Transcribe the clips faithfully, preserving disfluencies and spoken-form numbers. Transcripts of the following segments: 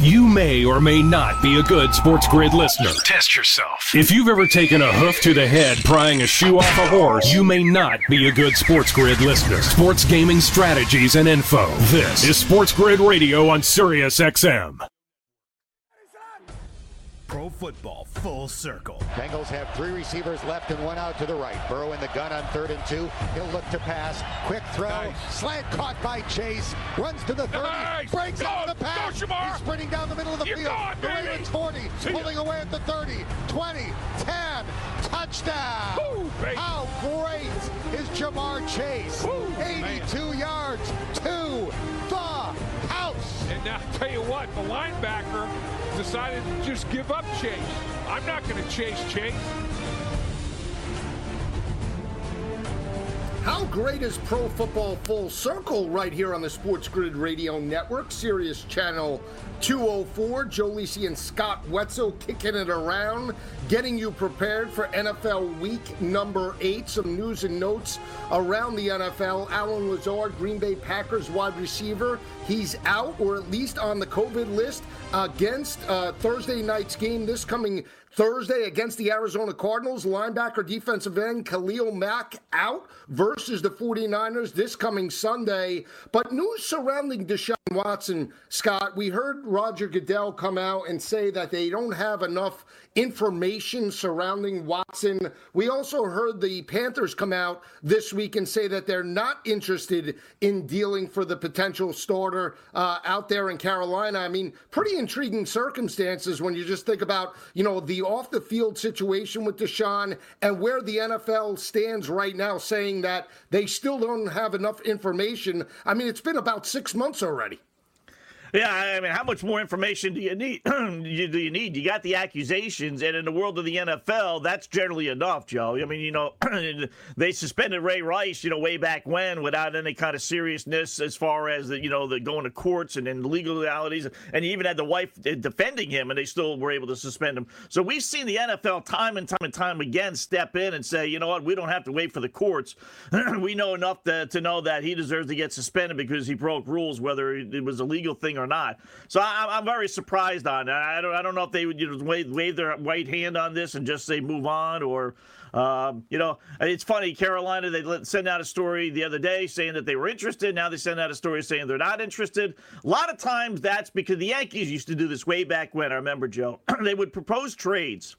You may or may not be a good Sports Grid listener. Test yourself. If you've ever taken a hoof to the head prying a shoe off a horse, you may not be a good Sports Grid listener. Sports gaming strategies and info. This is Sports Grid Radio on Sirius X M. Pro football full circle. Bengals have three receivers left and one out to the right. Burrow in the gun on third and two. He'll look to pass. Quick throw. Nice. Slant caught by Chase. Runs to the thirty. Nice. Breaks Go. Out of the pass. Go, He's sprinting down the middle of the You're field. Gone, the Ravens forty. See pulling ya. Away at the thirty, twenty, ten. Touchdown. Woo, How great is Ja'Marr Chase? Woo, eighty-two man. Yards to the house. And now I'll tell you what, the linebacker decided to just give up Chase. I'm not going to chase Chase. How great is Pro Football Full Circle right here on the Sports Grid Radio Network, Sirius Channel two oh four. Joe Lisi and Scott Wetzel kicking it around, getting you prepared for N F L Week number eight. Some news and notes around the N F L. Alan Lazard, Green Bay Packers wide receiver, he's out or at least on the COVID list against uh, Thursday night's game this coming Thursday against the Arizona Cardinals. Linebacker defensive end Khalil Mack out versus the forty-niners this coming Sunday. But news surrounding Deshaun Watson, Scott, we heard Roger Goodell come out and say that they don't have enough information surrounding Watson. We also heard the Panthers come out this week and say that they're not interested in dealing for the potential starter uh, out there in Carolina. I mean, pretty intriguing circumstances when you just think about, you know, the off-the-field situation with Deshaun and where the N F L stands right now, saying that they still don't have enough information. I mean, it's been about six months already. Yeah, I mean, how much more information do you need? you, do you need? You got the accusations, and in the world of the N F L, that's generally enough, Joe. I mean, you know, they suspended Ray Rice, you know, way back when without any kind of seriousness as far as, the, you know, the going to courts and then legalities, and he even had the wife defending him, and they still were able to suspend him. So we've seen the N F L time and time and time again step in and say, you know what, we don't have to wait for the courts. We know enough to, to know that he deserves to get suspended because he broke rules, whether it was a legal thing or Or not. So I, I'm very surprised on that. I don't, I don't know if they would, you know, wave, wave their right hand on this and just say move on or, um, you know, it's funny. Carolina, they let, send out a story the other day saying that they were interested. Now they send out a story saying they're not interested. A lot of times that's because the Yankees used to do this way back when, I remember, Joe. They would propose trades.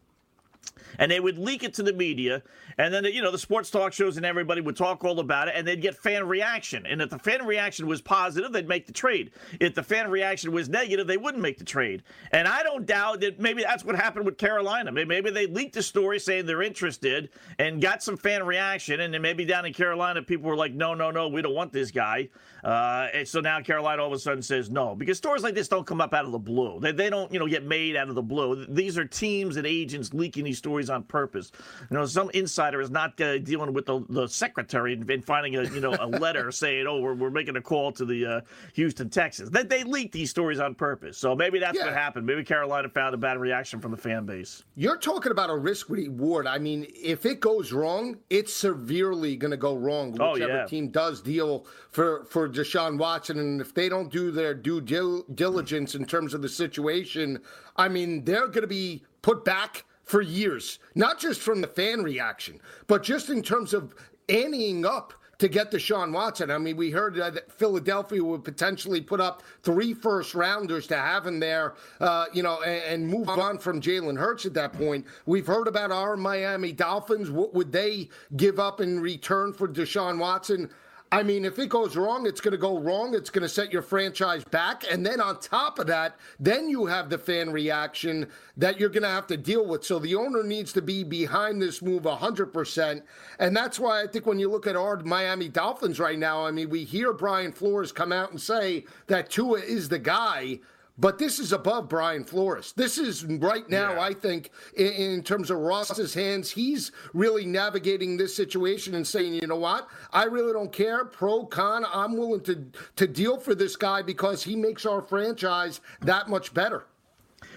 And they would leak it to the media, and then, you know, the sports talk shows and everybody would talk all about it, and they'd get fan reaction. And if the fan reaction was positive, they'd make the trade. If the fan reaction was negative, they wouldn't make the trade. And I don't doubt that maybe that's what happened with Carolina. Maybe they leaked the story saying they're interested and got some fan reaction, and then maybe down in Carolina, people were like, no, no, no, we don't want this guy. Uh, and so now Carolina all of a sudden says no, because stories like this don't come up out of the blue. They, they don't, you know, get made out of the blue. These are teams and agents leaking these stories on purpose. You know, some insider is not uh, dealing with the, the secretary and, and finding a, you know, a letter saying, oh, we're, we're making a call to the uh, Houston Texans. They, they leak these stories on purpose. So maybe that's yeah. what happened. Maybe Carolina found a bad reaction from the fan base. You're talking about a risk reward. I mean, if it goes wrong, it's severely going to go wrong. Whichever oh, yeah. team does deal for, for Deshaun Watson. And if they don't do their due dil- diligence in terms of the situation, I mean, they're going to be put back for years, not just from the fan reaction, but just in terms of anteing up to get Deshaun Watson. I mean, we heard that Philadelphia would potentially put up three first-rounders to have him there, uh, you know, and, and move on from Jalen Hurts at that point. We've heard about our Miami Dolphins. What would they give up in return for Deshaun Watson? I mean, if it goes wrong, it's going to go wrong. It's going to set your franchise back. And then on top of that, then you have the fan reaction that you're going to have to deal with. So the owner needs to be behind this move one hundred percent. And that's why I think when you look at our Miami Dolphins right now, I mean, we hear Brian Flores come out and say that Tua is the guy. But this is above Brian Flores. This is right now, yeah. I think, in, in terms of Ross's hands, he's really navigating this situation and saying, you know what, I really don't care, pro, con, I'm willing to, to deal for this guy because he makes our franchise that much better.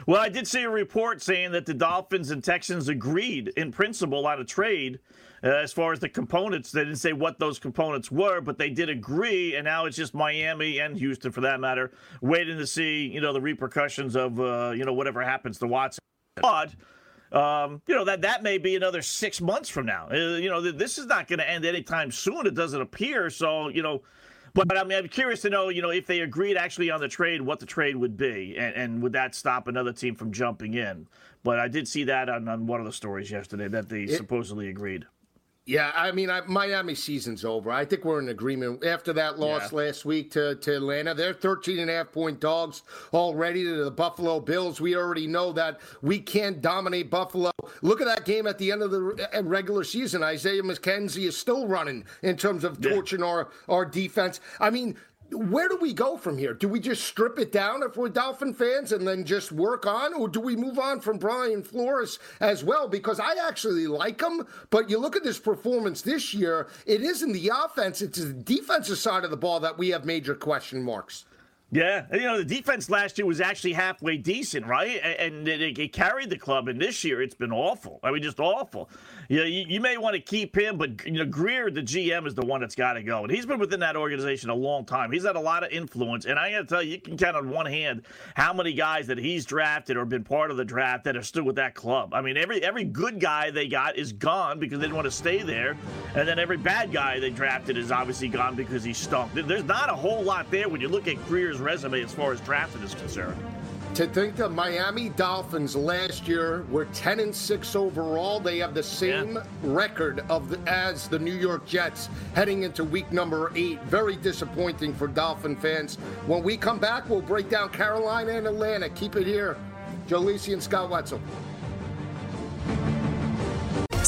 Well, I did see a report saying that the Dolphins and Texans agreed in principle on a trade uh, as far as the components. They didn't say what those components were, but they did agree, and now it's just Miami and Houston, for that matter, waiting to see, you know, the repercussions of, uh, you know, whatever happens to Watson. But, um, you know, that, that may be another six months from now. Uh, you know, th- this is not going to end anytime soon, it doesn't appear, so, you know, But, but I mean, I'm curious to know, you know, if they agreed actually on the trade, what the trade would be, and, and would that stop another team from jumping in? But I did see that on, on one of the stories yesterday that they it, supposedly agreed. Yeah, I mean, I, Miami season's over. I think we're in agreement after that loss yeah. last week to, to Atlanta. They're thirteen and a half point dogs already to the Buffalo Bills. We already know that we can't dominate Buffalo. Look at that game at the end of the regular season. Isaiah McKenzie is still running in terms of torching yeah. our, our defense. I mean, where do we go from here? Do we just strip it down if we're Dolphin fans and then just work on, or do we move on from Brian Flores as well? Because I actually like him, but you look at this performance this year, it isn't the offense, it's the defensive side of the ball that we have major question marks. Yeah, you know, the defense last year was actually halfway decent, right? And it, it carried the club, and this year it's been awful. I mean, just awful. You know, you, you may want to keep him, but you know, Greer, the G M, is the one that's got to go. And he's been within that organization a long time. He's had a lot of influence, and I got to tell you, you can count on one hand how many guys that he's drafted or been part of the draft that are still with that club. I mean, every every good guy they got is gone because they didn't want to stay there, and then every bad guy they drafted is obviously gone because he stunk. There's not a whole lot there when you look at Greer's resume as far as drafting is concerned. To think the Miami Dolphins last year were ten and six overall. They have the same yeah. record of the, as the New York Jets heading into week number eight. Very disappointing for Dolphin fans. When we come back, we'll break down Carolina and Atlanta. Keep it here. Joe Lisi and Scott Wetzel.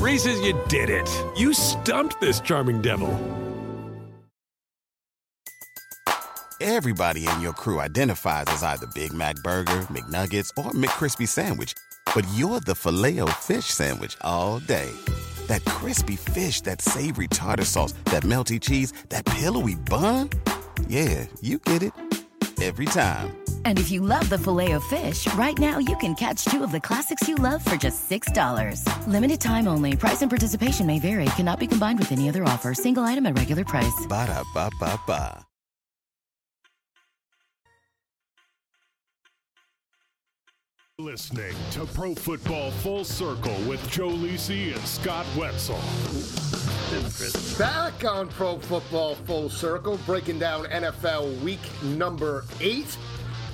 Reese's, you did it. You stumped this charming devil. Everybody in your crew identifies as either Big Mac Burger, McNuggets, or McCrispy Sandwich. But you're the Filet-O-Fish Sandwich all day. That crispy fish, that savory tartar sauce, that melty cheese, that pillowy bun. Yeah, you get it. Every time. And if you love the Filet-O-Fish, right now you can catch two of the classics you love for just six dollars. Limited time only. Price and participation may vary. Cannot be combined with any other offer. Single item at regular price. Ba-da-ba-ba-ba. Listening to Pro Football Full Circle with Joe Lisi and Scott Wetzel. Back on Pro Football Full Circle, breaking down N F L week number eight.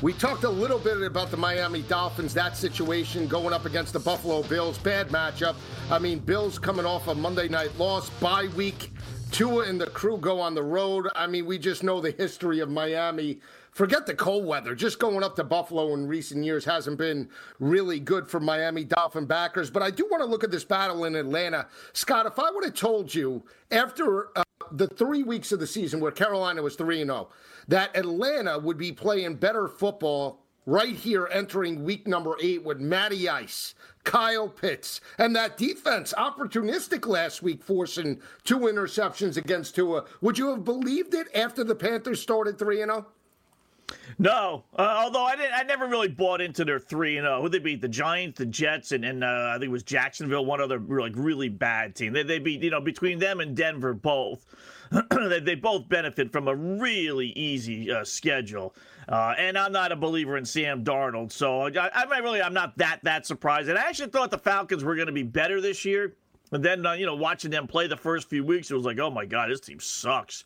We talked a little bit about the Miami Dolphins, that situation going up against the Buffalo Bills. Bad matchup. I mean, Bills coming off a Monday night loss, bye week. Tua and the crew go on the road. I mean, we just know the history of Miami. Forget the cold weather. Just going up to Buffalo in recent years hasn't been really good for Miami Dolphin backers. But I do want to look at this battle in Atlanta. Scott, if I would have told you after uh, the three weeks of the season where Carolina was three and oh, that Atlanta would be playing better football right here entering week number eight with Matty Ice, Kyle Pitts, and that defense, opportunistic last week, forcing two interceptions against Tua. Would you have believed it after the Panthers started three and oh? No, uh, although I didn't, I never really bought into their three and oh. Who they beat? The Giants, the Jets, and and uh, I think it was Jacksonville. One other like really bad team. They they beat you know between them and Denver both. they, they both benefit from a really easy uh, schedule. Uh, and I'm not a believer in Sam Darnold, so I, I really I'm not that that surprised. And I actually thought the Falcons were going to be better this year. And then, uh, you know, watching them play the first few weeks, it was like, oh, my God, this team sucks.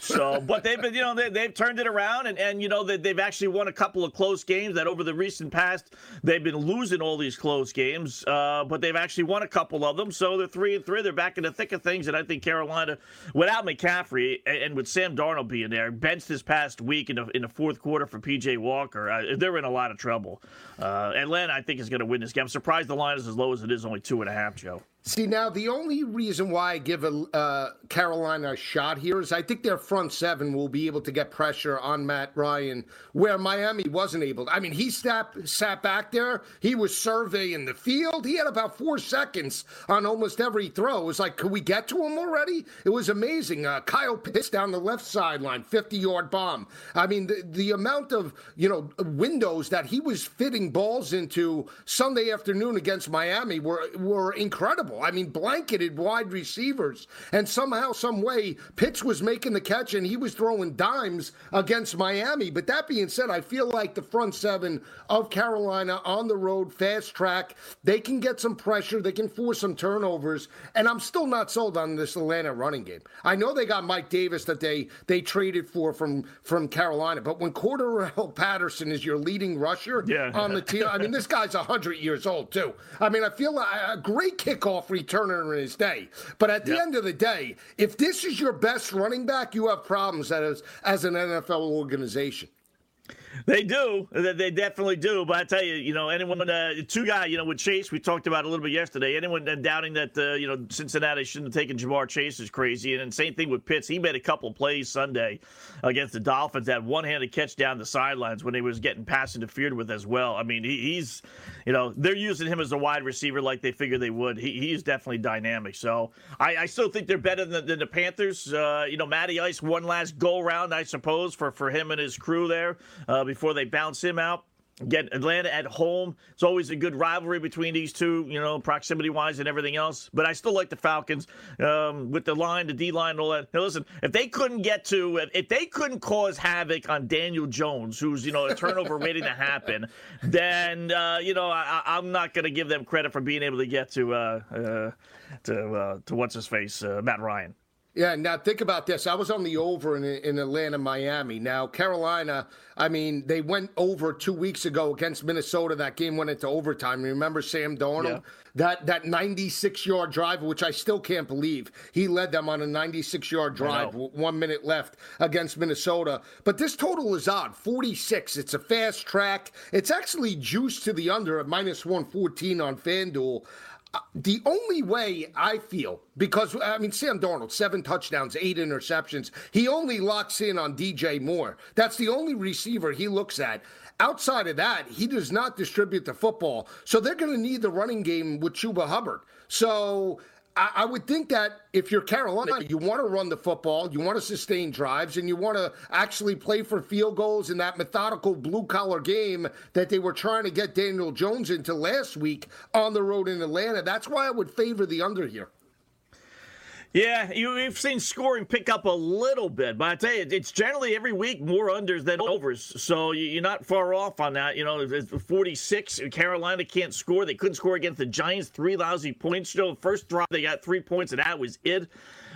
So, but they've been, you know, they, they've turned it around, and, and you know, they, they've actually won a couple of close games that over the recent past, they've been losing all these close games, uh, but they've actually won a couple of them. So they're three and three. They're back in the thick of things, and I think Carolina, without McCaffrey and, and with Sam Darnold being there, benched this past week in the, in the fourth quarter for P J Walker, uh, they're in a lot of trouble. Uh, Atlanta, I think, is going to win this game. I'm surprised the line is as low as it is, only two and a half, Joe. See, now the only reason why I give a, uh, Carolina a shot here is I think their front seven will be able to get pressure on Matt Ryan, where Miami wasn't able to. I mean, he sat, sat back there. He was surveying the field. He had about four seconds on almost every throw. It was like, could we get to him already? It was amazing. Uh, Kyle Pitts down the left sideline, fifty-yard bomb. I mean, the, the amount of, you know, windows that he was fitting balls into Sunday afternoon against Miami were, were incredible. I mean, blanketed wide receivers. And somehow, some way, Pitts was making the catch and he was throwing dimes against Miami. But that being said, I feel like the front seven of Carolina on the road, fast track, they can get some pressure. They can force some turnovers. And I'm still not sold on this Atlanta running game. I know they got Mike Davis that they, they traded for from, from Carolina. But when Cordarrelle Patterson is your leading rusher yeah. on the team, I mean, this guy's one hundred years old, too. I mean, I feel like a great kickoff returner in his day, but at the yep. end of the day, if this is your best running back, you have problems as as an N F L organization. They do. They definitely do. But I tell you, you know, anyone, uh, two guy, you know, with Chase, we talked about a little bit yesterday. Anyone doubting that, uh, you know, Cincinnati shouldn't have taken Ja'Marr Chase is crazy. And then same thing with Pitts. He made a couple of plays Sunday against the Dolphins. That one-handed catch down the sidelines when he was getting pass interfered with as well. I mean, he, he's, you know, they're using him as a wide receiver like they figure they would. He, he's definitely dynamic. So I, I still think they're better than the, than the Panthers. Uh, you know, Matty Ice, one last go-round, I suppose, for, for him and his crew there. Uh, before they bounce him out. Again, Atlanta at home. It's always a good rivalry between these two, you know, proximity-wise and everything else. But I still like the Falcons um, with the line, the D-line, and all that. Now, listen, if they couldn't get to, if they couldn't cause havoc on Daniel Jones, who's, you know, a turnover waiting to happen, then, uh, you know, I, I'm not going to give them credit for being able to get to, uh, uh, to, uh, to what's-his-face, uh, Matt Ryan. Yeah, now think about this. I was on the over in, in Atlanta, Miami. Now, Carolina, I mean, they went over two weeks ago against Minnesota. That game went into overtime. Remember Sam Darnold? Yeah. That that ninety-six-yard drive, which I still can't believe. He led them on a ninety-six-yard drive, one minute left against Minnesota. But this total is odd, forty-six. It's a fast track. It's actually juiced to the under at minus one fourteen on FanDuel. The only way I feel, because, I mean, Sam Darnold, seven touchdowns, eight interceptions. He only locks in on D J Moore. That's the only receiver he looks at. Outside of that, he does not distribute the football. So they're going to need the running game with Chuba Hubbard. So I, I would think that if you're Carolina, you want to run the football, you want to sustain drives, and you want to actually play for field goals in that methodical blue-collar game that they were trying to get Daniel Jones into last week on the road in Atlanta. That's why I would favor the under here. Yeah, you, you've seen scoring pick up a little bit, but I tell you, it's generally every week more unders than overs, so you, you're not far off on that. You know, it's forty-six, Carolina can't score. They couldn't score against the Giants, three lousy points. You know, first drop, they got three points, and that was it.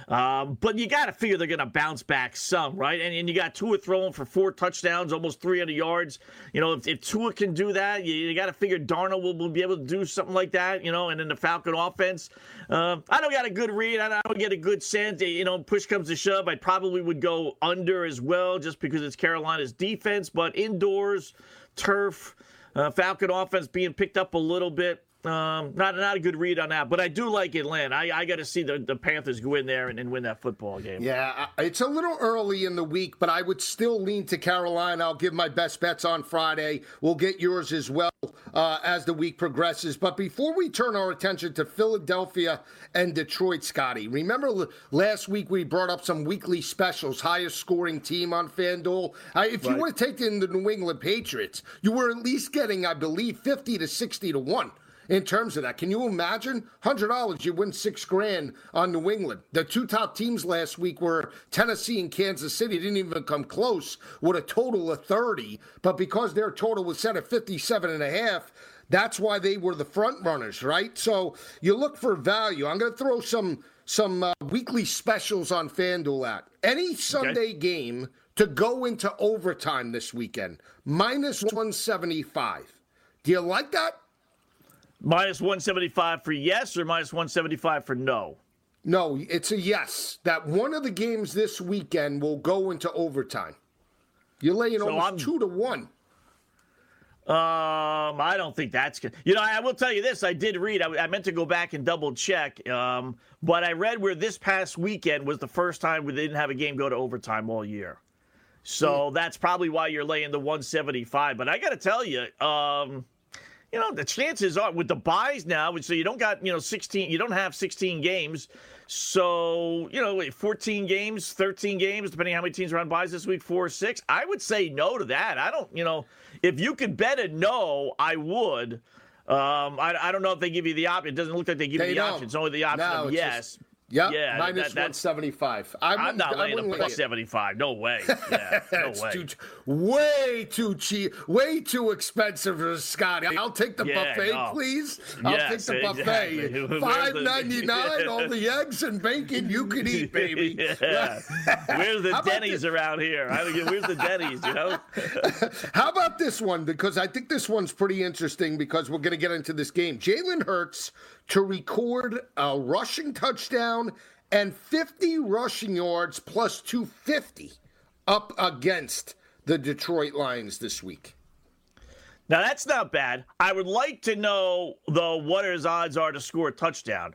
Um, but you got to figure they're going to bounce back some, right? And, and you got Tua throwing for four touchdowns, almost three hundred yards. You know, if, if Tua can do that, you, you got to figure Darnold will, will be able to do something like that, you know, and then the Falcon offense. Uh, I don't got a good read. I don't get a good sense. You know, push comes to shove, I probably would go under as well just because it's Carolina's defense. But indoors, turf, uh, Falcon offense being picked up a little bit. Um, not not a good read on that, but I do like Atlanta. I, I got to see the, the Panthers go in there and, and win that football game. Yeah, it's a little early in the week, but I would still lean to Carolina. I'll give my best bets on Friday. We'll get yours as well uh, as the week progresses. But before we turn our attention to Philadelphia and Detroit, Scotty, remember l- last week we brought up some weekly specials, highest scoring team on FanDuel. Uh, if right. you were to take in the New England Patriots, you were at least getting, I believe, fifty to sixty to one. In terms of that, can you imagine? one hundred dollars, you win six grand on New England. The two top teams last week were Tennessee and Kansas City. Didn't even come close with a total of thirty. But because their total was set at fifty-seven and a half, that's why they were the front runners, right? So you look for value. I'm going to throw some some uh, weekly specials on FanDuel out. Any Sunday okay. game to go into overtime this weekend, minus one seventy-five. Do you like that? minus one seventy-five for yes or minus one seventy-five for no? No, it's a yes. That one of the games this weekend will go into overtime. You're laying so almost I'm, two to one. Um, I don't think that's good. You know, I will tell you this. I did read. I, I meant to go back and double check. Um, but I read where this past weekend was the first time we didn't have a game go to overtime all year. So mm. that's probably why you're laying the one seventy-five. But I got to tell you, um, you know, the chances are with the buys now, so you don't got, you know, sixteen, you don't have sixteen games. So, you know, fourteen games, thirteen games, depending on how many teams are on buys this week, four or six. I would say no to that. I don't, you know, if you could bet a no, I would. Um, I, I don't know if they give you the option. It doesn't look like they give they you the don't. option. It's only the option no, of yes. Just, yep, yeah, minus that, one seventy-five. I'm, I'm not laying a plus seventy-five. No way. Yeah, no way. Too, way too cheap. Way too expensive for Scotty. I'll take the yeah, buffet, no. please. I'll yes, take the buffet. Exactly. five ninety-nine, all the eggs and bacon you can eat, baby. Yeah. Where's the Denny's around here? I mean, where's the Denny's, you know? How about this one? Because I think this one's pretty interesting because we're going to get into this game. Jalen Hurts to record a rushing touchdown and fifty rushing yards plus two fifty up against the Detroit Lions this week. Now, that's not bad. I would like to know, though, what his odds are to score a touchdown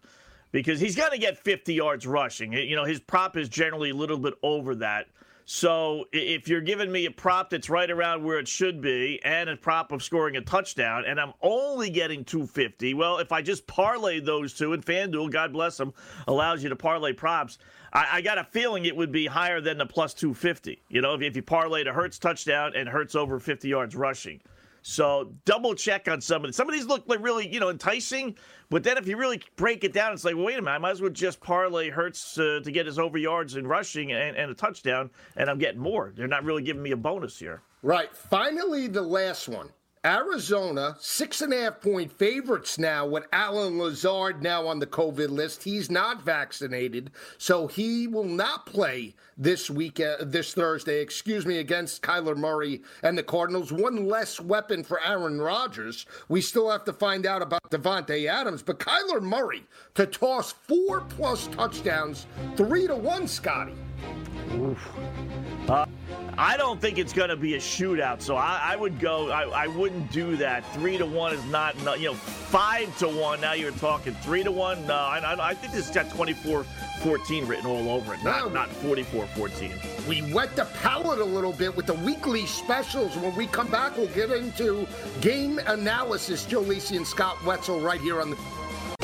because he's going to get fifty yards rushing. You know, his prop is generally a little bit over that. So if you're giving me a prop that's right around where it should be and a prop of scoring a touchdown and I'm only getting two fifty, well, if I just parlay those two, and FanDuel, God bless them, allows you to parlay props, I, I got a feeling it would be higher than the plus two fifty. You know, if, if you parlayed a Hurts touchdown and Hurts over fifty yards rushing. So double check on some of these. Some of these look like really, you know, enticing. But then if you really break it down, it's like, well, wait a minute, I might as well just parlay Hurts uh, to get his over yards in rushing and, and a touchdown, and I'm getting more. They're not really giving me a bonus here. Right. Finally, the last one. Arizona, six and a half point favorites now with Alan Lazard now on the COVID list. He's not vaccinated, so he will not play this week, uh, this Thursday, excuse me, against Kyler Murray and the Cardinals. One less weapon for Aaron Rodgers. We still have to find out about Devontae Adams, but Kyler Murray to toss four plus touchdowns, three to one, Scotty. Oof. Uh, I don't think it's going to be a shootout, so I, I would go. I, I wouldn't do that. Three to one is not, you know, five to one. Now you're talking three to one. No, I, I, I think this has got twenty-four fourteen written all over it, not, not forty-four fourteen. We wet the palate a little bit with the weekly specials. When we come back, we'll get into game analysis. Joe Lisi and Scott Wetzel right here on the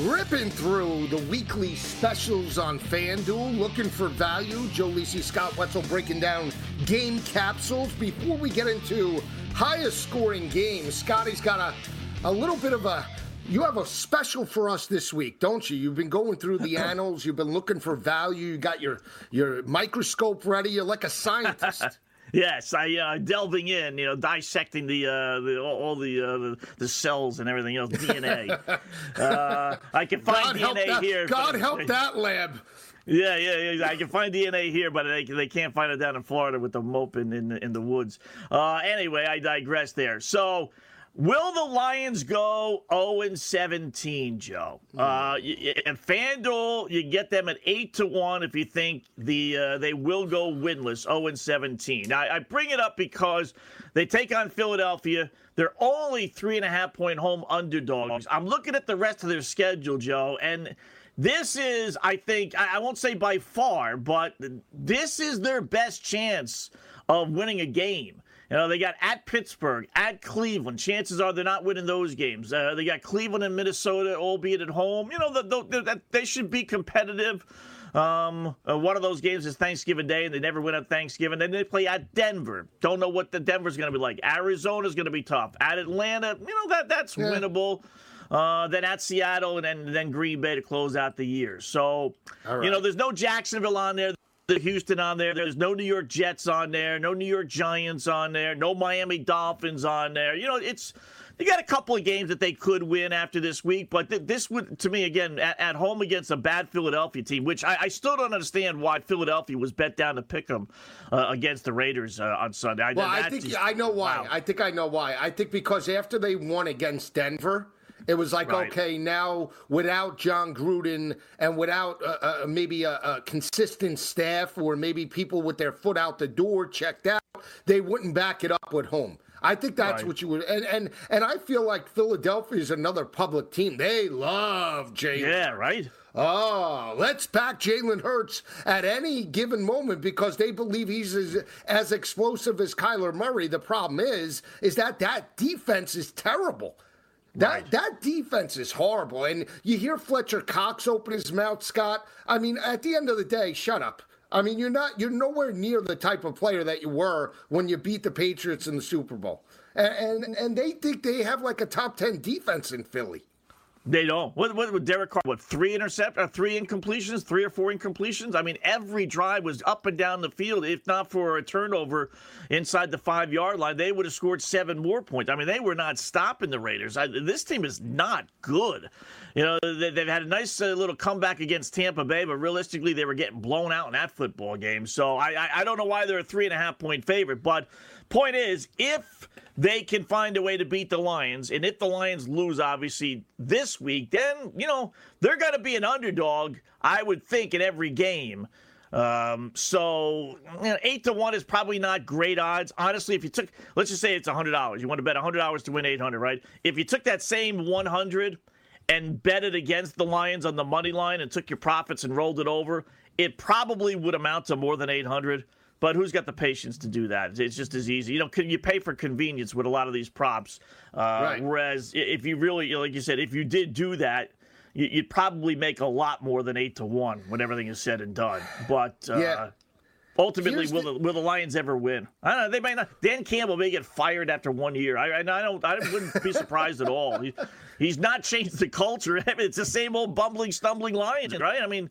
Ripping through the weekly specials on FanDuel, looking for value. Joe Lisi, Scott Wetzel breaking down game capsules. Before we get into highest scoring games, Scotty's got a, a little bit of a, you have a special for us this week, don't you? You've been going through the annals. You've been looking for value. You got your, your microscope ready. You're like a scientist. Yes, I uh, delving in, you know, dissecting the, uh, the all, all the, uh, the the cells and everything else, D N A. uh, I can find God D N A help here. God but, help that lab. Yeah, yeah, yeah. I can find D N A here, but they they can't find it down in Florida with the moping in the, in the woods. Uh, anyway, I digress there. So, will the Lions go oh and seventeen, Joe? Uh, and FanDuel, you get them at eight to one if you think the uh, they will go winless, oh and seventeen. Now, I bring it up because they take on Philadelphia. They're only three and a half point home underdogs. I'm looking at the rest of their schedule, Joe, and this is, I think, I won't say by far, but this is their best chance of winning a game. You know, they got at Pittsburgh, at Cleveland. Chances are they're not winning those games. Uh, they got Cleveland and Minnesota, albeit at home. You know, the, the, the, they should be competitive. Um, uh, one of those games is Thanksgiving Day, and they never win on Thanksgiving. Then they play at Denver. Don't know what the Denver's going to be like. Arizona's going to be tough. At Atlanta, you know, that that's yeah. winnable. Uh, then at Seattle, and then, then Green Bay to close out the year. So, right. you know, there's no Jacksonville on there. The Houston on there. There's no New York Jets on there. No New York Giants on there. No Miami Dolphins on there. You know, it's they got a couple of games that they could win after this week, but th- this would, to me, again, at, at home against a bad Philadelphia team, which I, I still don't understand why Philadelphia was bet down to pick them uh, against the Raiders uh, on Sunday. I, well, I think just, I know why. Wow. I think I know why. I think because after they won against Denver, it was like, right. okay, now without John Gruden and without uh, uh, maybe a, a consistent staff or maybe people with their foot out the door checked out, they wouldn't back it up at home. I think that's right. what you would, and, and and I feel like Philadelphia is another public team. They love Jalen. Yeah, right. Oh, let's back Jalen Hurts at any given moment because they believe he's as, as explosive as Kyler Murray. The problem is, is that that defense is terrible. That right. that defense is horrible. And you hear Fletcher Cox open his mouth, Scott. I mean, at the end of the day, shut up. I mean, you're not you're nowhere near the type of player that you were when you beat the Patriots in the Super Bowl. And and, and they think they have like a top ten defense in Philly. They don't. What with Derek Carr? What three intercept or three incompletions, three or four incompletions? I mean, every drive was up and down the field. If not for a turnover inside the five yard line, they would have scored seven more points. I mean, they were not stopping the Raiders. I, this team is not good. You know, they, they've had a nice uh, little comeback against Tampa Bay, but realistically, they were getting blown out in that football game. So I, I, I don't know why they're a three and a half point favorite. But point is, if they can find a way to beat the Lions, and if the Lions lose, obviously, this week, then, you know, they're going to be an underdog, I would think, in every game. Um, so, you know, eight to one is probably not great odds. Honestly, if you took, let's just say it's one hundred dollars. You want to bet one hundred dollars to win eight hundred dollars, right? If you took that same one hundred dollars and bet it against the Lions on the money line and took your profits and rolled it over, it probably would amount to more than eight hundred dollars. But who's got the patience to do that? It's just as easy. You know, can you pay for convenience with a lot of these props? Uh, right. Whereas if you really, like you said, if you did do that, you'd probably make a lot more than eight to one when everything is said and done. But uh, yeah. ultimately, will the, will the Lions ever win? I don't know. They may not. Dan Campbell may get fired after one year. I, I don't. I wouldn't be surprised at all. He, he's not changed the culture. I mean, it's the same old bumbling, stumbling Lions, right? I mean,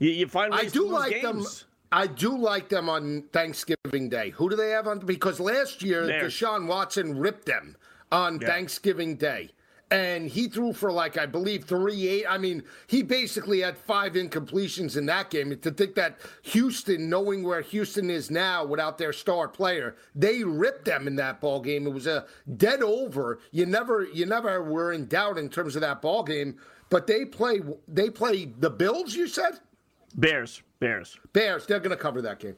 you, you find ways I do to lose like games. Them. I do like them on Thanksgiving Day. Who do they have on? Because last year, there. Deshaun Watson ripped them on yeah. Thanksgiving Day. And he threw for, like, I believe, three eight. I mean, he basically had five incompletions in that game. And to think that Houston, knowing where Houston is now without their star player, they ripped them in that ball game. It was a dead over. You never, you never were in doubt in terms of that ball game. But they play, they play the Bills, you said? Bears. Bears. Bears, they're going to cover that game.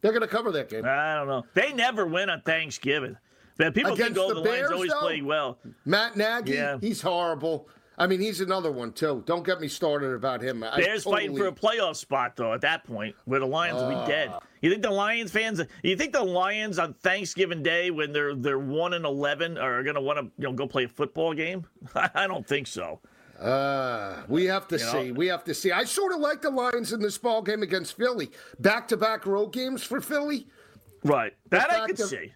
They're going to cover that game. I don't know. They never win on Thanksgiving. But people against think the, the Lions always though? play well. Matt Nagy, yeah. he's horrible. I mean, he's another one, too. Don't get me started about him. Bears totally... fighting for a playoff spot, though, at that point, where the Lions uh... will be dead. You think the Lions fans – you think the Lions on Thanksgiving Day when they're they're one and eleven are going to want to you know go play a football game? I don't think so. Uh, we have to you see. Know? We have to see. I sort of like the Lions in this ball game against Philly. Back-to-back road games for Philly. Right. That I could of, see.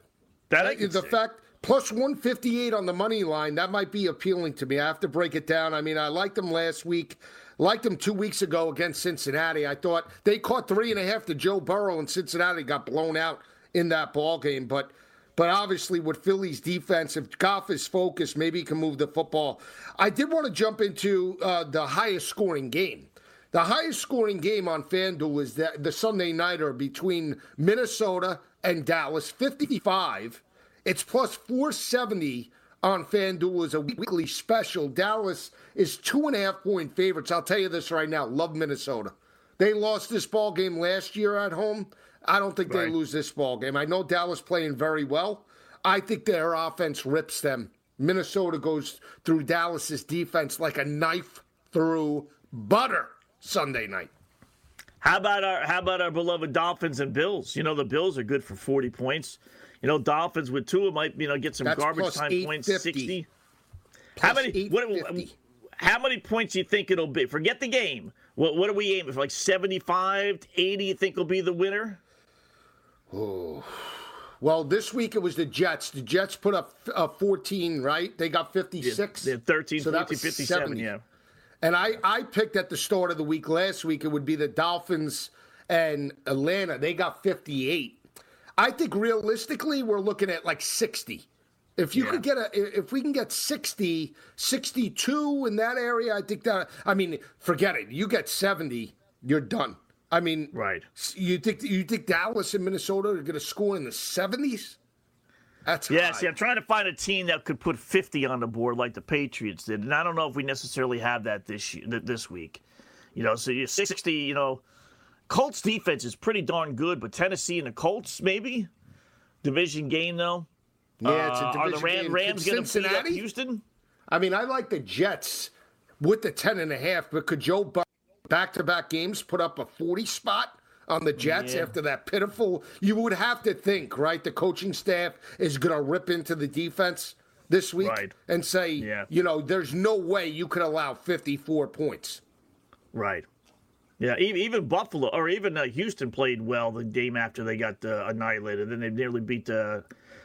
That I could the see. The fact – Plus one fifty-eight on the money line, that might be appealing to me. I have to break it down. I mean, I liked them last week, liked them two weeks ago against Cincinnati. I thought they caught three and a half to Joe Burrow, and Cincinnati got blown out in that ball game. But but obviously with Philly's defense, if Goff is focused, maybe he can move the football. I did want to jump into uh, the highest scoring game. The highest scoring game on FanDuel is that the Sunday nighter between Minnesota and Dallas, fifty-five. It's plus four seventy on FanDuel as a weekly special. Dallas is two and a half point favorites. I'll tell you this right now. Love Minnesota. They lost this ball game last year at home. I don't think right. they lose this ball game. I know Dallas playing very well. I think their offense rips them. Minnesota goes through Dallas's defense like a knife through butter Sunday night. How about our how about our beloved Dolphins and Bills? You know, the Bills are good for forty points. You know, Dolphins with Tua might, you know, get some That's garbage time points, sixty. How many, what, how many points do you think it'll be? Forget the game. What What are we aiming for? Like seventy-five to eighty, you think will be the winner? Oh, well, this week it was the Jets. The Jets put up uh, fourteen, right? They got fifty-six. Yeah, thirteen, so fourteen, fifty-seven, seventy. Yeah. And I, I picked at the start of the week last week, it would be the Dolphins and Atlanta. They got fifty-eight. I think realistically we're looking at like sixty. If you yeah. could get a, if we can get sixty, sixty-two in that area, I think that. I mean, forget it. You get seventy, you're done. I mean, right? You think you think Dallas and Minnesota are going to score in the seventies? That's yeah. High. See, I'm trying to find a team that could put fifty on the board like the Patriots did, and I don't know if we necessarily have that this year, this week. You know, so you're sixty. You know. Colts defense is pretty darn good, but Tennessee and the Colts, maybe? Division game, though? Yeah, it's a division uh, are the Ram, game. Rams going to beat up Houston? I mean, I like the Jets with the ten and a half, but could Joe Burrow back-to-back games put up a forty spot on the Jets yeah. after that pitiful? You would have to think, right, the coaching staff is going to rip into the defense this week right. and say, yeah. you know, there's no way you could allow fifty-four points. Right. Yeah, even Buffalo or even uh, Houston played well the game after they got uh, annihilated. Then they nearly beat uh,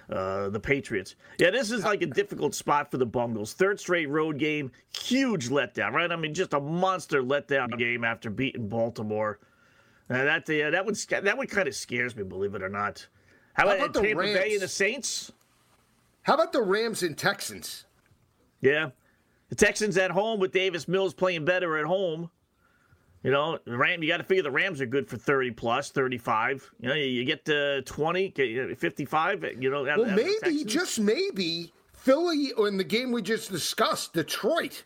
uh, the Patriots. Yeah, this is like a difficult spot for the Bungles. Third straight road game, huge letdown, right? I mean, just a monster letdown game after beating Baltimore. Uh, that uh, that would that would kind of scares me, believe it or not. How about, How about Tampa the Bay and the Saints? How about the Rams and Texans? Yeah, the Texans at home with Davis Mills playing better at home. You know, Ram. You got to figure the Rams are good for thirty-plus, thirty-five. You know, you get to twenty, fifty-five, you know. Well, maybe, just maybe, Philly, in the game we just discussed, Detroit,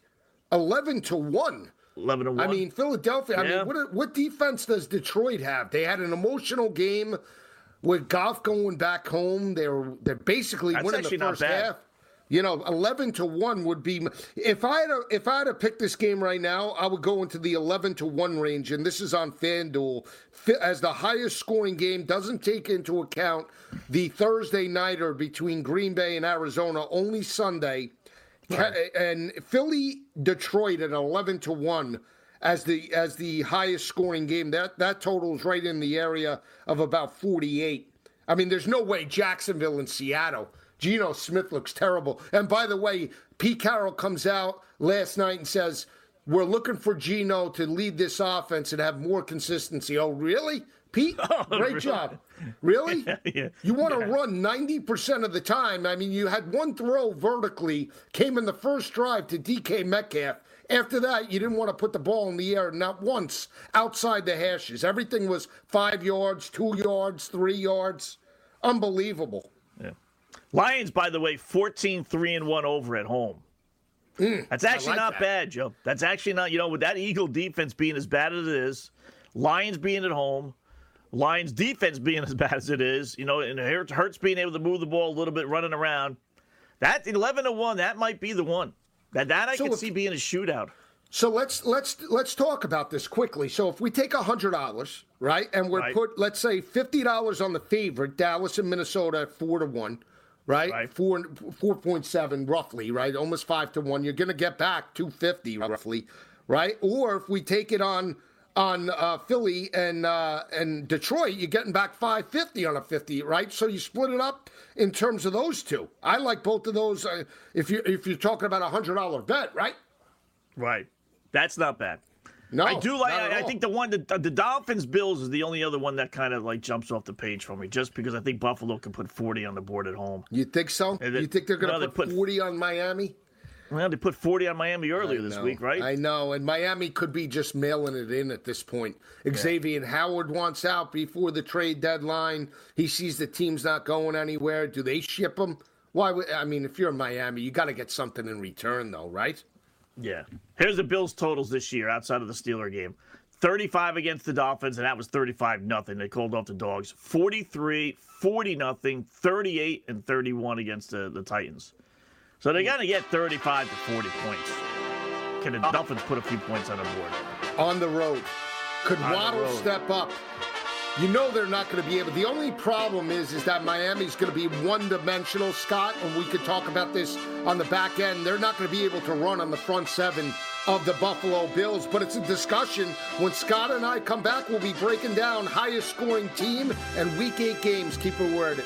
eleven to one. eleven to one. I mean, Philadelphia, yeah. I mean, what what defense does Detroit have? They had an emotional game with Goff going back home. They were, they're basically That's winning the first half. You know, eleven to one would be. If I had to, if I had to pick this game right now, I would go into the eleven to one range, and this is on FanDuel as the highest scoring game. Doesn't take into account the Thursday nighter between Green Bay and Arizona. Only Sunday, right. And Philly Detroit at eleven to one as the as the highest scoring game. That that totals right in the area of about forty eight. I mean, there's no way Jacksonville and Seattle. Geno Smith looks terrible. And by the way, Pete Carroll comes out last night and says, we're looking for Geno to lead this offense and have more consistency. Oh, really? Pete, oh, great really? job. Really? yeah, yeah. You want to yeah. run ninety percent of the time. I mean, you had one throw vertically, came in the first drive to D K Metcalf. After that, you didn't want to put the ball in the air, not once, outside the hashes. Everything was five yards, two yards, three yards. Unbelievable. Yeah. Lions, by the way, fourteen three and one over at home. Mm, That's actually like not that. bad, Joe. That's actually not, you know, with that Eagle defense being as bad as it is, Lions being at home, Lions defense being as bad as it is, you know, and Hurts being able to move the ball a little bit, running around. That eleven to one, that might be the one. That that I so could if, see being a shootout. So let's let's let's talk about this quickly. So if we take one hundred dollars, right, and we're right. put, let's say, fifty dollars on the favorite, Dallas and Minnesota at four to one, right? right. four point seven roughly, right? Almost five to one. You're going to get back two hundred fifty roughly, right? Or if we take it on on uh, Philly and uh, and Detroit, you're getting back five fifty on a fifty, right? So you split it up in terms of those two. I like both of those. Uh, if you if you're talking about a hundred dollar bet, right? Right, that's not bad. No, I do like. I, I think the one that the Dolphins Bills is the only other one that kind of like jumps off the page for me, just because I think Buffalo can put forty on the board at home. You think so? Then, you think they're going to no, put, put forty on Miami? Well, they put forty on Miami earlier this week, right? I know, and Miami could be just mailing it in at this point. Xavier yeah. Howard wants out before the trade deadline. He sees the team's not going anywhere. Do they ship him? Why would, I mean, if you're in Miami, you got to get something in return, though, right? Yeah. Here's the Bills' totals this year outside of the Steeler game. thirty-five against the Dolphins, and that was thirty-five nothing. They called off the dogs. forty-three, forty nothing, thirty-eight, and thirty-one against the, the Titans. So they're going to get thirty-five to forty points. Can the Dolphins put a few points on the board? On the road. Could on Waddle road. step up? You know they're not going to be able. The only problem is, is that Miami's going to be one-dimensional, Scott, and we could talk about this on the back end. They're not going to be able to run on the front seven of the Buffalo Bills, but it's a discussion. When Scott and I come back, we'll be breaking down highest-scoring team and Week eight games. Keep it worded.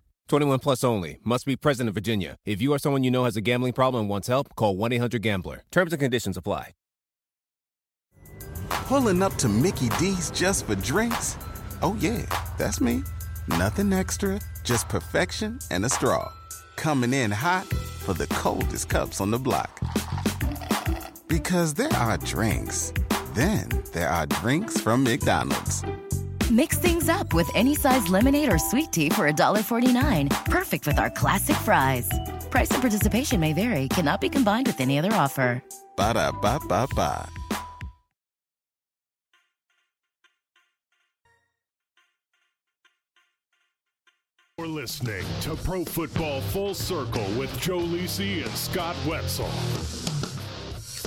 twenty-one plus only. Must be present in Virginia. If you or someone you know has a gambling problem and wants help, call one eight hundred gambler. Terms and conditions apply. Pulling up to Mickey D's just for drinks? Oh, yeah, that's me. Nothing extra, just perfection and a straw. Coming in hot for the coldest cups on the block. Because there are drinks. Then there are drinks from McDonald's. Mix things up with any size lemonade or sweet tea for one forty-nine. Perfect with our classic fries. Price and participation may vary. Cannot be combined with any other offer. Ba-da-ba-ba-ba. You're listening to Pro Football Full Circle with Joe Lisi and Scott Wetzel.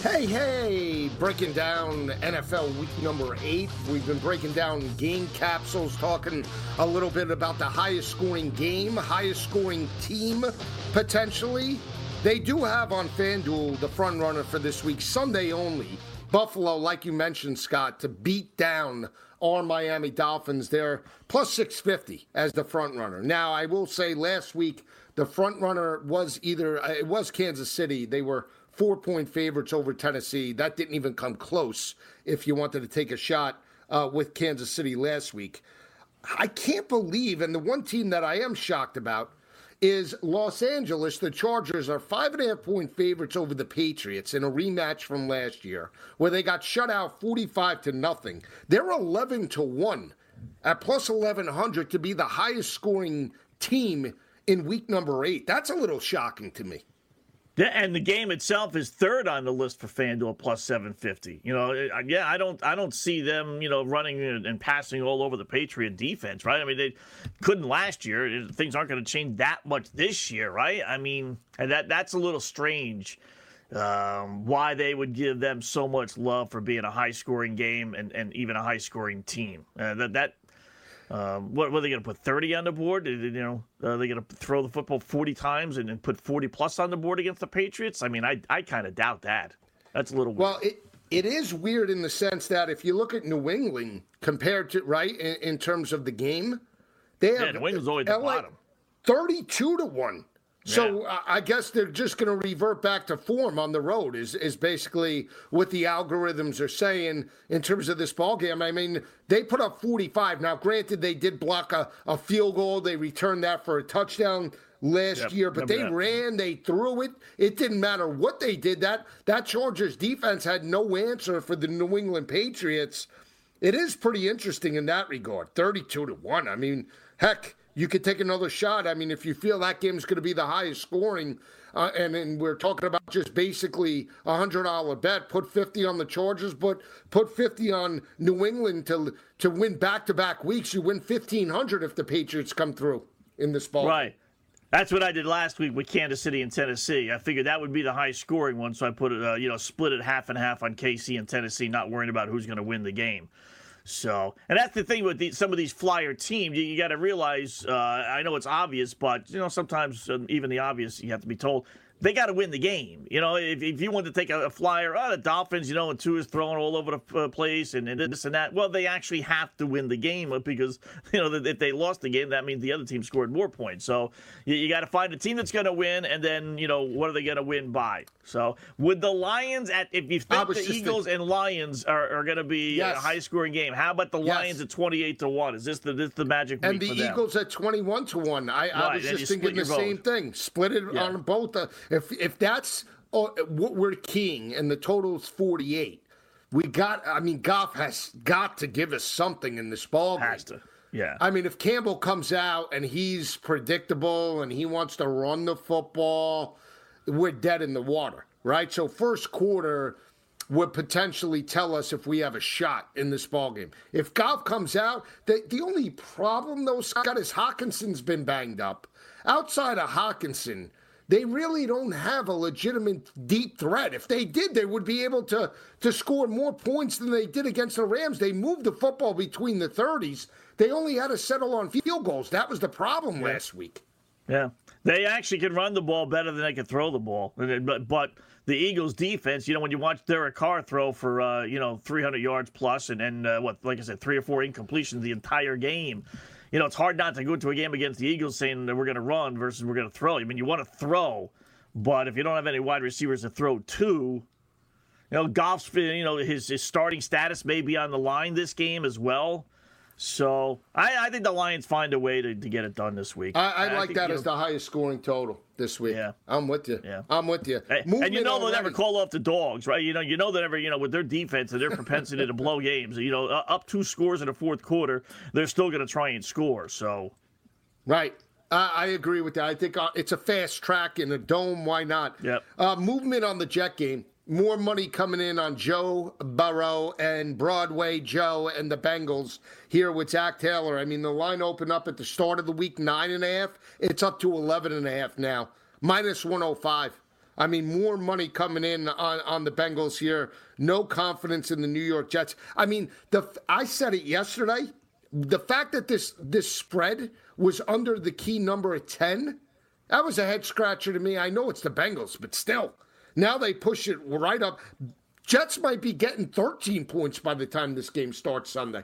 Hey, hey, breaking down N F L week number eight. We've been breaking down game capsules, talking a little bit about the highest scoring game, highest scoring team, potentially. They do have on FanDuel the front runner for this week, Sunday only. Buffalo, like you mentioned, Scott, to beat down our Miami Dolphins. They're plus six fifty as the front runner. Now, I will say last week, the front runner was either, it was Kansas City. They were four-point favorites over Tennessee. That didn't even come close if you wanted to take a shot uh, with Kansas City last week. I can't believe, and the one team that I am shocked about is Los Angeles. The Chargers are five-and-a-half-point favorites over the Patriots in a rematch from last year where they got shut out forty-five to nothing. They're eleven to one at plus eleven hundred to be the highest-scoring team in week number eight. That's a little shocking to me. And the game itself is third on the list for FanDuel, plus seven fifty. You know, yeah, I don't, I don't see them, you know, running and passing all over the Patriot defense, right? I mean, they couldn't last year. Things aren't going to change that much this year, right? I mean, and that that's a little strange. Um, why they would give them so much love for being a high-scoring game and, and even a high-scoring team? Uh, that that Um, what, what are they going to put, thirty on the board? You know, are they going to throw the football forty times and, and put forty plus on the board against the Patriots? I mean, I I kind of doubt that. That's a little weird. Well, it, it is weird in the sense that if you look at New England compared to, right, in, in terms of the game, they have yeah, New England's always at the bottom. thirty-two to one. Yeah. So uh, I guess they're just going to revert back to form on the road is, is basically what the algorithms are saying in terms of this ballgame. I mean, they put up forty-five. Now, granted, they did block a, a field goal. They returned that for a touchdown last yep, year, but they that. ran, they threw it. It didn't matter what they did. That, that Chargers defense had no answer for the New England Patriots. It is pretty interesting in that regard, thirty-two to one. I mean, heck, you could take another shot. I mean, if you feel that game is going to be the highest scoring, uh, and, and we're talking about just basically a one hundred dollars bet, put fifty on the Chargers, but put fifty on New England to to win back-to-back weeks. You win fifteen hundred if the Patriots come through in this ball. Right. That's what I did last week with Kansas City and Tennessee. I figured that would be the high-scoring one, so I put it, uh, you know, split it half and half on K C and Tennessee, not worrying about who's going to win the game. So, and that's the thing with the, some of these flyer teams. You, you got to realize, uh, I know it's obvious, but, you know, sometimes uh, even the obvious, you have to be told, they got to win the game. You know, if, if you want to take a, a flyer, oh, the Dolphins, you know, and Tua's thrown all over the uh, place and, and this and that. Well, they actually have to win the game because, you know, if they lost the game, that means the other team scored more points. So you, you got to find a team that's going to win, and then, you know, what are they going to win by? So would the Lions, at if you think the Eagles thinking. and Lions are, are going to be yes. a high-scoring game, how about the yes. Lions at twenty-eight to one? Is this the, this the magic and week the for them? And the Eagles at twenty-one to one. I, right, I was just thinking the vote. same thing. Split it yeah. on both. Uh, if if that's uh, what we're keying and the total's forty-eight, we got, I mean, Goff has got to give us something in this ball game. Has to. Yeah. I mean, if Campbell comes out and he's predictable and he wants to run the football, we're dead in the water, right? So first quarter would potentially tell us if we have a shot in this ballgame. If Goff comes out, the, the only problem, though, Scott, is Hawkinson's been banged up. Outside of Hawkinson, they really don't have a legitimate deep threat. If they did, they would be able to, to score more points than they did against the Rams. They moved the football between the thirties. They only had to settle on field goals. That was the problem yeah. last week. Yeah. They actually can run the ball better than they can throw the ball. But, but the Eagles' defense, you know, when you watch Derek Carr throw for, uh, you know, three hundred yards plus and, and uh, what, like I said, three or four incompletions the entire game, you know, it's hard not to go to a game against the Eagles saying that we're going to run versus we're going to throw. I mean, you want to throw, but if you don't have any wide receivers to throw to, you know, Goff's, you know, his, his starting status may be on the line this game as well. So I, I think the Lions find a way to, to get it done this week. I, I, I like think, that you know, as the highest scoring total this week. Yeah, I'm with you. Yeah, I'm with you. Hey, and you know they'll never call off the dogs, right? You know, you know that every you know with their defense and their propensity to blow games, you know, uh, up two scores in the fourth quarter, they're still going to try and score. So, right. Uh, I agree with that. I think uh, it's a fast track in a dome. Why not? Yep. Uh, movement on the Jet game. More money coming in on Joe Burrow and Broadway Joe and the Bengals here with Zach Taylor. I mean, the line opened up at the start of the week, nine and a half. It's up to eleven and a half now, minus one hundred five. I mean, more money coming in on, on the Bengals here. No confidence in the New York Jets. I mean, the I said it yesterday. The fact that this this spread was under the key number at ten, that was a head scratcher to me. I know it's the Bengals, but still. Now they push it right up. Jets might be getting thirteen points by the time this game starts Sunday.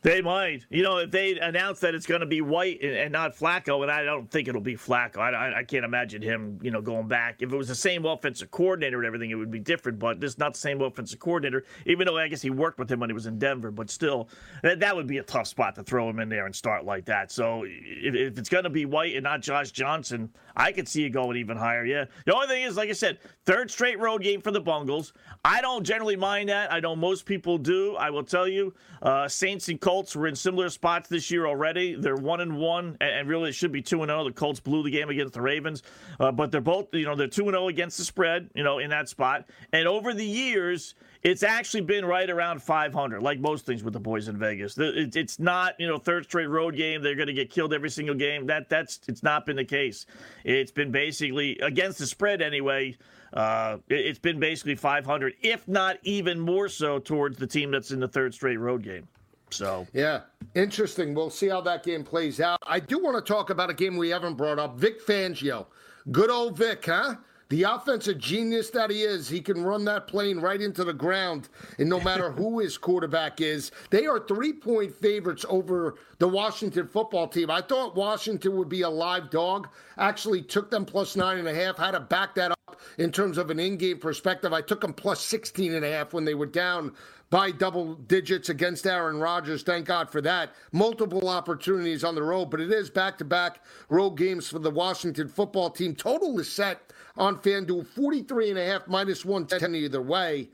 They might. You know, if they announce that it's going to be White and not Flacco, and I don't think it'll be Flacco. I, I can't imagine him, you know, going back. If it was the same offensive coordinator and everything, it would be different, but this is not the same offensive coordinator, even though I guess he worked with him when he was in Denver, but still, that, that would be a tough spot to throw him in there and start like that. So if, if it's going to be White and not Josh Johnson, I could see it going even higher, yeah. The only thing is, like I said, third straight road game for the Bengals. I don't generally mind that. I know most people do. I will tell you, uh, Saints and Colts were in similar spots this year already. They're one and one, and really it should be two and zero. The Colts blew the game against the Ravens, uh, but they're both, you know, they're two and zero against the spread, you know, in that spot. And over the years, it's actually been right around five hundred, like most things with the boys in Vegas. It's not, you know, third straight road game. They're going to get killed every single game. That that's it's not been the case. It's been basically against the spread anyway. Uh, it's been basically five hundred, if not even more so towards the team that's in the third straight road game. So yeah, interesting. We'll see how that game plays out. I do want to talk about a game we haven't brought up. Vic Fangio, good old Vic, huh? The offensive genius that he is, he can run that plane right into the ground, and no matter who his quarterback is, they are three-point favorites over the Washington football team. I thought Washington would be a live dog. Actually took them plus nine and a half, had to back that up in terms of an in-game perspective. I took them plus sixteen and a half when they were down by double digits against Aaron Rodgers. Thank God for that. Multiple opportunities on the road, but it is back-to-back road games for the Washington football team. Total is set on FanDuel, forty-three and a half, minus one ten either way.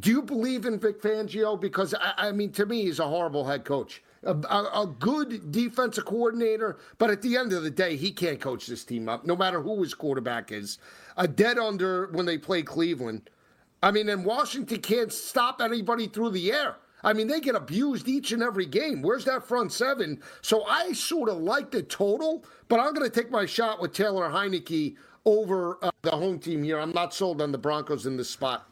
Do you believe in Vic Fangio? Because, I, I mean, to me, he's a horrible head coach. A, a, a good defensive coordinator, but at the end of the day, he can't coach this team up, no matter who his quarterback is. A dead under when they play Cleveland. I mean, and Washington can't stop anybody through the air. I mean, they get abused each and every game. Where's that front seven? So I sort of like the total, but I'm going to take my shot with Taylor Heineke over uh, the home team here. I'm not sold on the Broncos in this spot.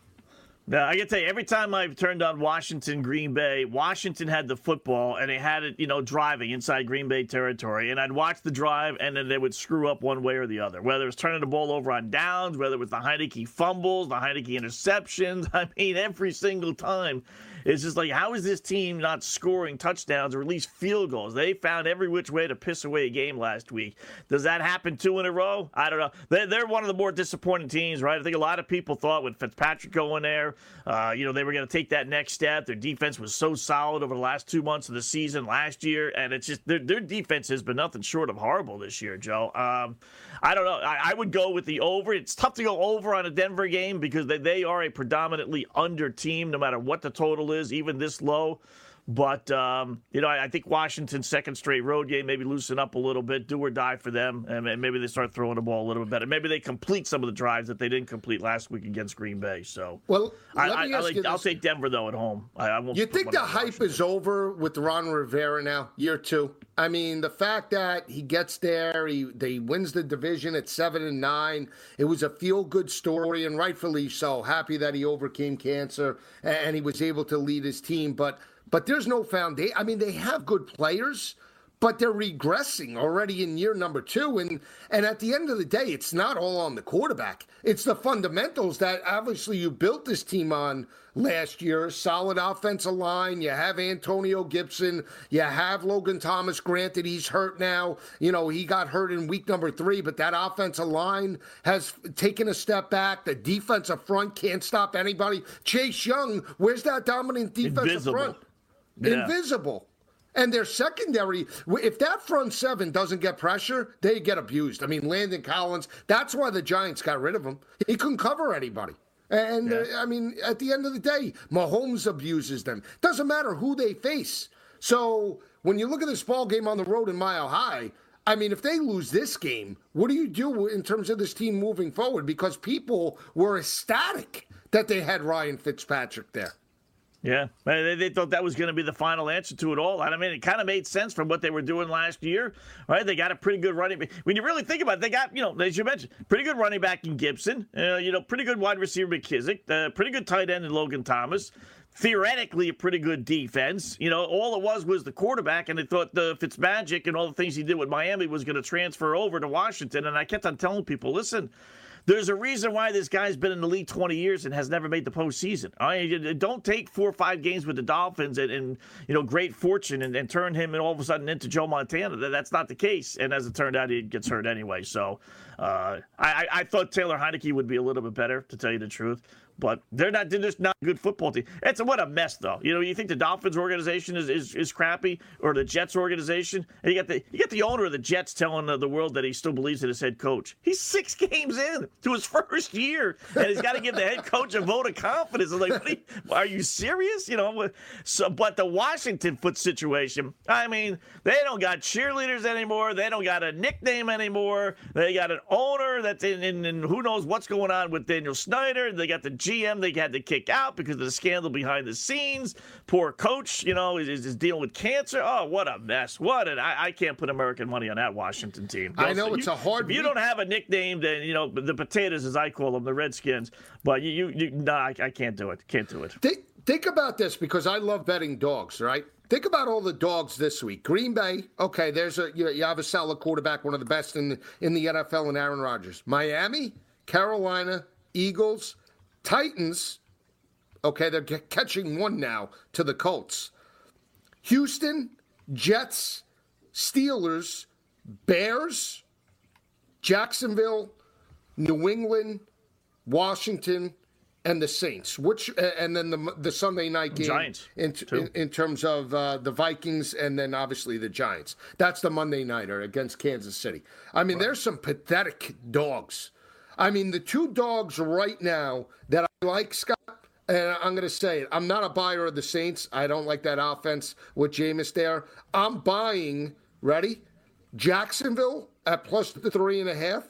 Now, I can tell you, every time I've turned on Washington, Green Bay, Washington had the football, and they had it, you know, driving inside Green Bay territory. And I'd watch the drive, and then they would screw up one way or the other, whether it was turning the ball over on downs, whether it was the Heineke fumbles, the Heineke interceptions. I mean, every single time. It's just like, how is this team not scoring touchdowns or at least field goals? They found every which way to piss away a game last week. Does that happen two in a row? I don't know. They're, they're one of the more disappointing teams, right? I think a lot of people thought with Fitzpatrick going there, uh, you know, they were going to take that next step. Their defense was so solid over the last two months of the season last year, and it's just their, their defense has been nothing short of horrible this year, Joe. Um, I don't know. I, I would go with the over. It's tough to go over on a Denver game because they, they are a predominantly under team, no matter what the total is. is even this low, but um you know I, I think Washington's second straight road game, maybe loosen up a little bit, do or die for them, and, and maybe they start throwing the ball a little bit better. Maybe they complete some of the drives that they didn't complete last week against Green Bay. So well I, I, I like, I'll take Denver though at home. I, I won't. You think the hype is over with Ron Rivera now, year two? I mean, the fact that he gets there, he they wins the division at seven and nine. It was a feel-good story, and rightfully so. Happy that he overcame cancer and he was able to lead his team. But but there's no foundation. I mean, they have good players, but they're regressing already in year number two. And and at the end of the day, it's not all on the quarterback. It's the fundamentals that obviously you built this team on last year. Solid offensive line. You have Antonio Gibson. You have Logan Thomas. Granted, he's hurt now. You know, he got hurt in week number three, but that offensive line has taken a step back. The defensive front can't stop anybody. Chase Young, where's that dominant defensive Invisible. front? Yeah. Invisible. And their secondary, if that front seven doesn't get pressure, they get abused. I mean, Landon Collins, that's why the Giants got rid of him. He couldn't cover anybody. And, yeah. uh, I mean, at the end of the day, Mahomes abuses them. Doesn't matter who they face. So when you look at this ball game on the road in Mile High, I mean, if they lose this game, what do you do in terms of this team moving forward? Because people were ecstatic that they had Ryan Fitzpatrick there. Yeah, they, they thought that was going to be the final answer to it all. I mean, it kind of made sense from what they were doing last year, right? They got a pretty good running back. When you really think about it, they got, you know, as you mentioned, pretty good running back in Gibson, uh, you know, pretty good wide receiver McKissick, uh, pretty good tight end in Logan Thomas. Theoretically, a pretty good defense. You know, all it was was the quarterback, and they thought the Fitzmagic and all the things he did with Miami was going to transfer over to Washington. And I kept on telling people, listen, there's a reason why this guy's been in the league twenty years and has never made the postseason. I mean, don't take four or five games with the Dolphins and, and you know, great fortune and, and turn him and all of a sudden into Joe Montana. That's not the case. And as it turned out, he gets hurt anyway. So uh, I, I thought Taylor Heineke would be a little bit better, to tell you the truth. But they're not they're just not a good football team. It's a, what a mess, though. You know, you think the Dolphins organization is, is, is crappy, or the Jets organization? And you got the you got the owner of the Jets telling the, the world that he still believes in his head coach. He's six games in to his first year, and he's got to give the head coach a vote of confidence. I'm like, what are, you, are you serious? You know, so but the Washington foot situation. I mean, they don't got cheerleaders anymore. They don't got a nickname anymore. They got an owner that's in, in, in who knows what's going on with Daniel Snyder. They got the G M they had to kick out because of the scandal behind the scenes. Poor coach, you know, is, is dealing with cancer. Oh, what a mess. What an, I, I can't put American money on that Washington team. I know, so it's you, a hard If week. You don't have a nickname, then, you know, the potatoes, as I call them, the Redskins. But you, you, you no, I, I can't do it. Can't do it. Think, think about this, because I love betting dogs, right? Think about all the dogs this week. Green Bay, okay, there's a you, know, you have a solid quarterback, one of the best in the, in the N F L, and Aaron Rodgers. Miami, Carolina, Eagles, Titans, okay, they're c- catching one now to the Colts. Houston, Jets, Steelers, Bears, Jacksonville, New England, Washington, and the Saints, which and then the the Sunday night game Giants, in, in in terms of uh, the Vikings, and then obviously the Giants. That's the Monday nighter against Kansas City. I mean, right. There's some pathetic dogs. I mean, the two dogs right now that I like, Scott, and I'm going to say it. I'm not a buyer of the Saints. I don't like that offense with Jameis there. I'm buying. Ready? Jacksonville at plus the three and a half,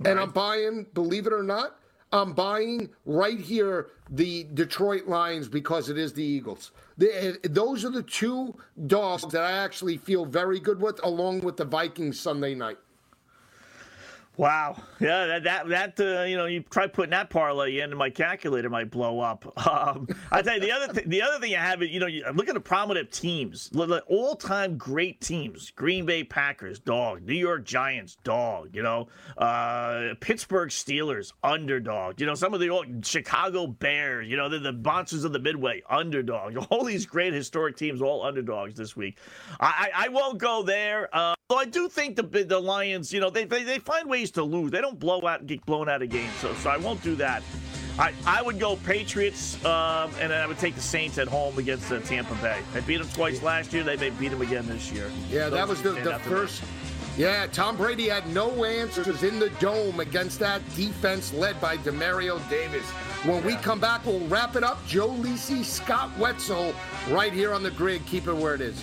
right. And I'm buying. Believe it or not. I'm buying right here the Detroit Lions because it is the Eagles. They, those are the two dogs that I actually feel very good with, along with the Vikings Sunday night. Wow. Yeah, that, that, that uh, you know, you try putting that parlay in and my calculator might blow up. Um, I tell you, the other, th- the other thing I have is, you know, you look at the prominent teams, all-time great teams, Green Bay Packers, dog, New York Giants, dog, you know, uh, Pittsburgh Steelers, underdog, you know, some of the old Chicago Bears, you know, the, the monsters of the Midway, underdog, all these great historic teams, all underdogs this week. I, I, I won't go there. Uh, Although I do think the the Lions, you know, they they, they find ways to lose. They don't blow out and get blown out of games, so so I won't do that. I, I would go Patriots, um, and I would take the Saints at home against uh, Tampa Bay. They beat them twice last year. They may beat them again this year. Yeah, Those that was the, the first. Yeah, Tom Brady had no answers in the dome against that defense led by Demario Davis. When yeah. we come back, we'll wrap it up. Joe Lisi, Scott Wetzel, right here on the grid. Keep it where it is.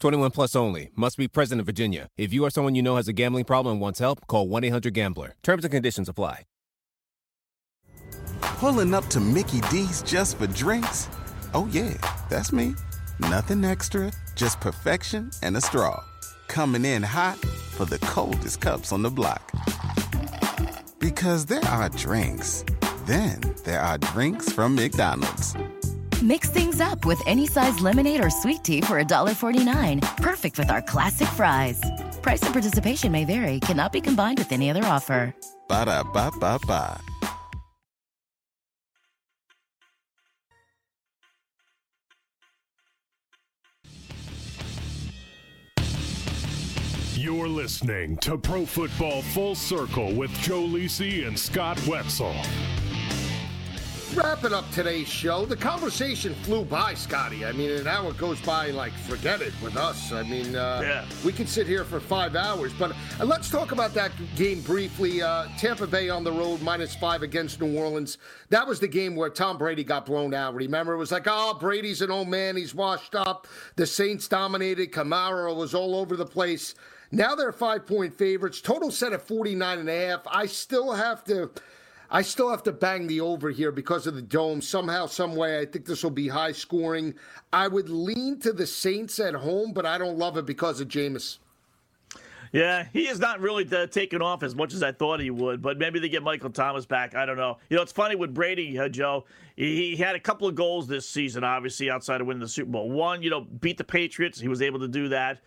twenty-one plus only. Must be present in Virginia. If you or someone you know has a gambling problem and wants help, call one eight hundred gambler. Terms and conditions apply. Pulling up to Mickey D's just for drinks? Oh, yeah, that's me. Nothing extra, just perfection and a straw. Coming in hot for the coldest cups on the block. Because there are drinks. Then there are drinks from McDonald's. Mix things up with any size lemonade or sweet tea for one forty-nine. Perfect with our classic fries. Price and participation may vary. Cannot be combined with any other offer. Ba-da-ba-ba-ba. You're listening to Pro Football Full Circle with Joe Lisi and Scott Wetzel. Wrapping up today's show, the conversation flew by, Scotty. I mean, an hour goes by like forget it with us. I mean, uh, yeah. we can sit here for five hours. But let's talk about that game briefly. Uh, Tampa Bay on the road, minus five against New Orleans. That was the game where Tom Brady got blown out. Remember, it was like, oh, Brady's an old man. He's washed up. The Saints dominated. Kamara was all over the place. Now they're five-point favorites. Total set at forty-nine and a half. I still have to... I still have to bang the over here because of the dome. Somehow, some way, I think this will be high scoring. I would lean to the Saints at home, but I don't love it because of Jameis. Yeah, he is not really uh, taken off as much as I thought he would, but maybe they get Michael Thomas back. I don't know. You know, it's funny with Brady, uh, Joe, he, he had a couple of goals this season, obviously, outside of winning the Super Bowl. One, you know, beat the Patriots. He was able to do that.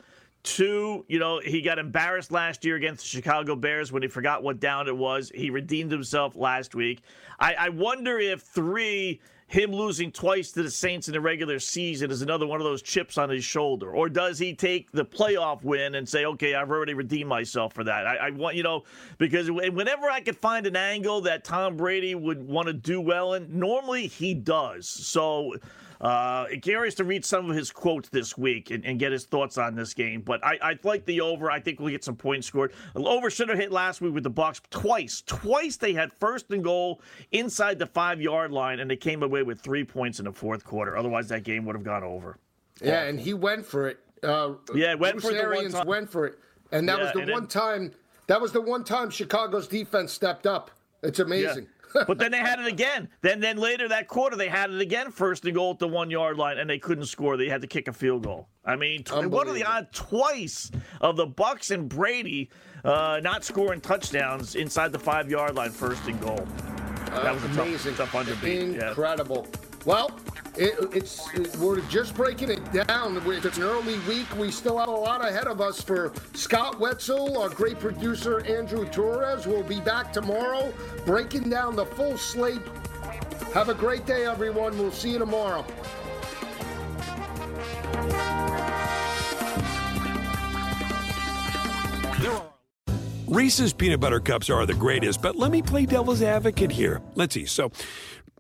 Two, you know, he got embarrassed last year against the Chicago Bears when he forgot what down it was. He redeemed himself last week. I, I wonder if three, him losing twice to the Saints in the regular season is another one of those chips on his shoulder. Or does he take the playoff win and say, okay, I've already redeemed myself for that. I, I want, you know, because whenever I could find an angle that Tom Brady would want to do well in, normally he does. So... Uh, curious to read some of his quotes this week and, and get his thoughts on this game. But I, I like the over. I think we'll get some points scored. Over should have hit last week with the Bucs twice. Twice they had first and goal inside the five-yard line, and they came away with three points in the fourth quarter. Otherwise, that game would have gone over. Yeah, and he went for it. Uh, yeah, went Bruce for it. Arians the one time. went for it, and that yeah, was the one then, time. That was the one time Chicago's defense stepped up. It's amazing. Yeah. But then they had it again. Then then later that quarter, they had it again, first and goal at the one-yard line, and they couldn't score. They had to kick a field goal. I mean, what are the odds twice of the Bucs and Brady uh, not scoring touchdowns inside the five-yard line, first and goal? Uh, that was amazing. Tough, tough underbeat. Incredible. Yeah. Well, it, it's it, we're just breaking it down. It's an early week. We still have a lot ahead of us for Scott Wetzel, our great producer, Andrew Torres. We'll be back tomorrow breaking down the full slate. Have a great day, everyone. We'll see you tomorrow. Reese's Peanut Butter Cups are the greatest, but let me play devil's advocate here. Let's see. So...